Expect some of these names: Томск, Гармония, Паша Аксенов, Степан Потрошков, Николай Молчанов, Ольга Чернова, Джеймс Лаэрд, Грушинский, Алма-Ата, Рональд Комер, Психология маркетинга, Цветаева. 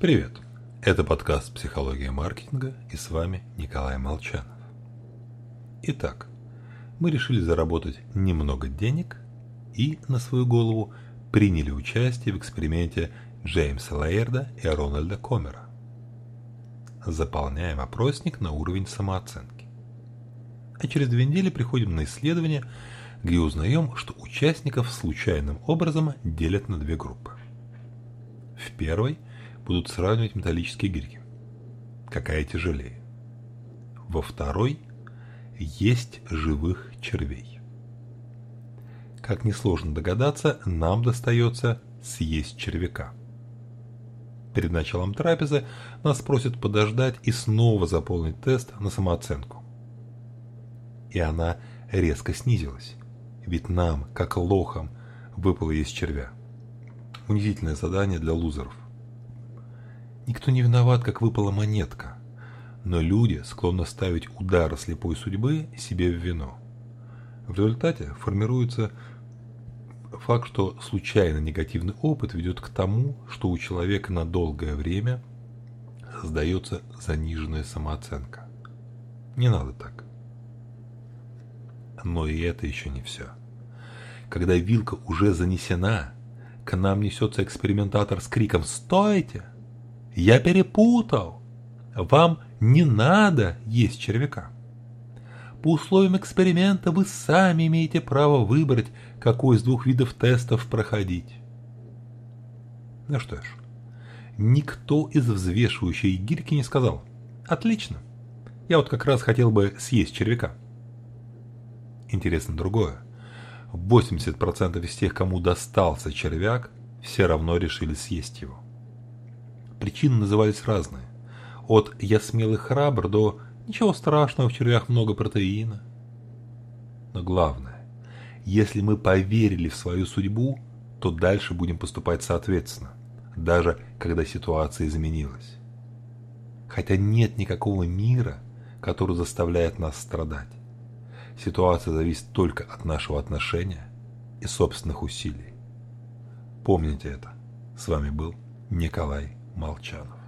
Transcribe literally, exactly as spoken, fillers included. Привет! Это подкаст «Психология маркетинга» и с вами Николай Молчанов. Итак, мы решили заработать немного денег и на свою голову приняли участие в эксперименте Джеймса Лаэрда и Рональда Комера. Заполняем опросник на уровень самооценки. А через две недели приходим на исследование, где узнаем, что участников случайным образом делят на две группы. В первой будут сравнивать металлические гирьки. Какая тяжелее? Во второй есть живых червей. Как несложно догадаться, нам достается съесть червяка. Перед началом трапезы нас просят подождать и снова заполнить тест на самооценку. И она резко снизилась. Ведь нам, как лохам, выпало есть червя. Унизительное задание для лузеров. Никто не виноват, как выпала монетка, но люди склонны ставить удар слепой судьбы себе в вино. В результате формируется факт, что случайно негативный опыт ведет к тому, что у человека на долгое время создается заниженная самооценка. Не надо так. Но и это еще не все. Когда вилка уже занесена, к нам несется экспериментатор с криком «Стойте! Я перепутал! Вам не надо есть червяка! По условиям эксперимента вы сами имеете право выбрать, какой из двух видов тестов проходить». Ну что ж, никто из взвешивающей гирьки не сказал: «Отлично! Я вот как раз хотел бы съесть червяка». Интересно другое. восемьдесят процентов из тех, кому достался червяк, все равно решили съесть его. Причины назывались разные. От «я смелый храбр» до «ничего страшного, в червях много протеина». Но главное, если мы поверили в свою судьбу, то дальше будем поступать соответственно, даже когда ситуация изменилась. Хотя нет никакого мира, который заставляет нас страдать. Ситуация зависит только от нашего отношения и собственных усилий. Помните это. С вами был Николай Молчанов.